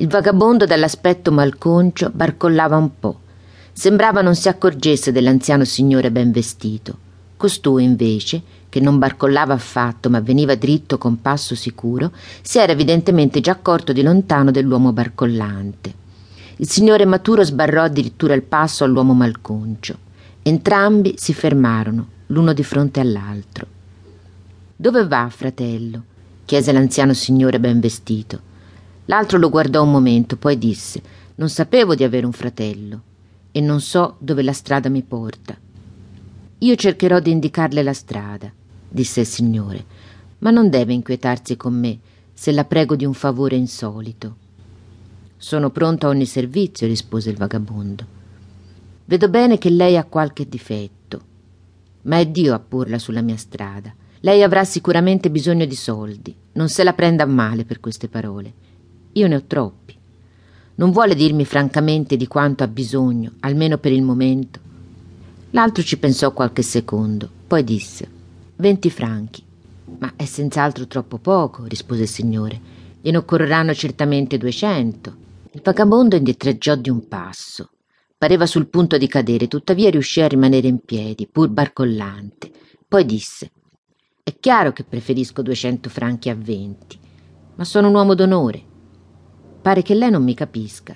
Il vagabondo dall'aspetto malconcio barcollava un po'. Sembrava non si accorgesse dell'anziano signore ben vestito. Costui, invece, che non barcollava affatto ma veniva dritto con passo sicuro, si era evidentemente già accorto di lontano dell'uomo barcollante. Il signore Maturo sbarrò addirittura il passo all'uomo malconcio. Entrambi si fermarono, l'uno di fronte all'altro. «Dove va, fratello?» chiese l'anziano signore ben vestito. L'altro lo guardò un momento, poi disse: «Non sapevo di avere un fratello e non so dove la strada mi porta». «Io cercherò di indicarle la strada», disse il signore, «ma non deve inquietarsi con me se la prego di un favore insolito». «Sono pronto a ogni servizio», rispose il vagabondo. «Vedo bene che lei ha qualche difetto, ma è Dio a porla sulla mia strada. Lei avrà sicuramente bisogno di soldi. Non se la prenda male per queste parole. Io ne ho troppi. Non vuole dirmi francamente di quanto ha bisogno, almeno per il momento?» L'altro ci pensò qualche secondo, poi disse: 20 franchi. «Ma è senz'altro troppo poco», rispose il signore. «Gliene occorreranno certamente 200. Il vagabondo indietreggiò di un passo. Pareva sul punto di cadere, tuttavia riuscì a rimanere in piedi, pur barcollante. Poi disse: «È chiaro che preferisco 200 franchi a 20, ma sono un uomo d'onore. Pare che lei non mi capisca.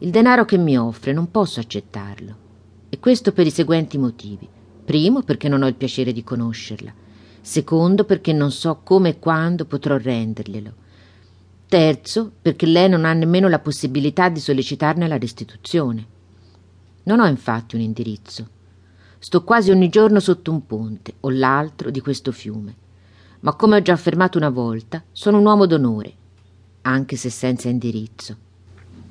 Il denaro che mi offre non posso accettarlo. E questo per i seguenti motivi. Primo, perché non ho il piacere di conoscerla. Secondo, perché non so come e quando potrò renderglielo. Terzo, perché lei non ha nemmeno la possibilità di sollecitarne la restituzione. Non ho infatti un indirizzo. Sto quasi ogni giorno sotto un ponte o l'altro di questo fiume. Ma come ho già affermato una volta, sono un uomo d'onore, anche se senza indirizzo.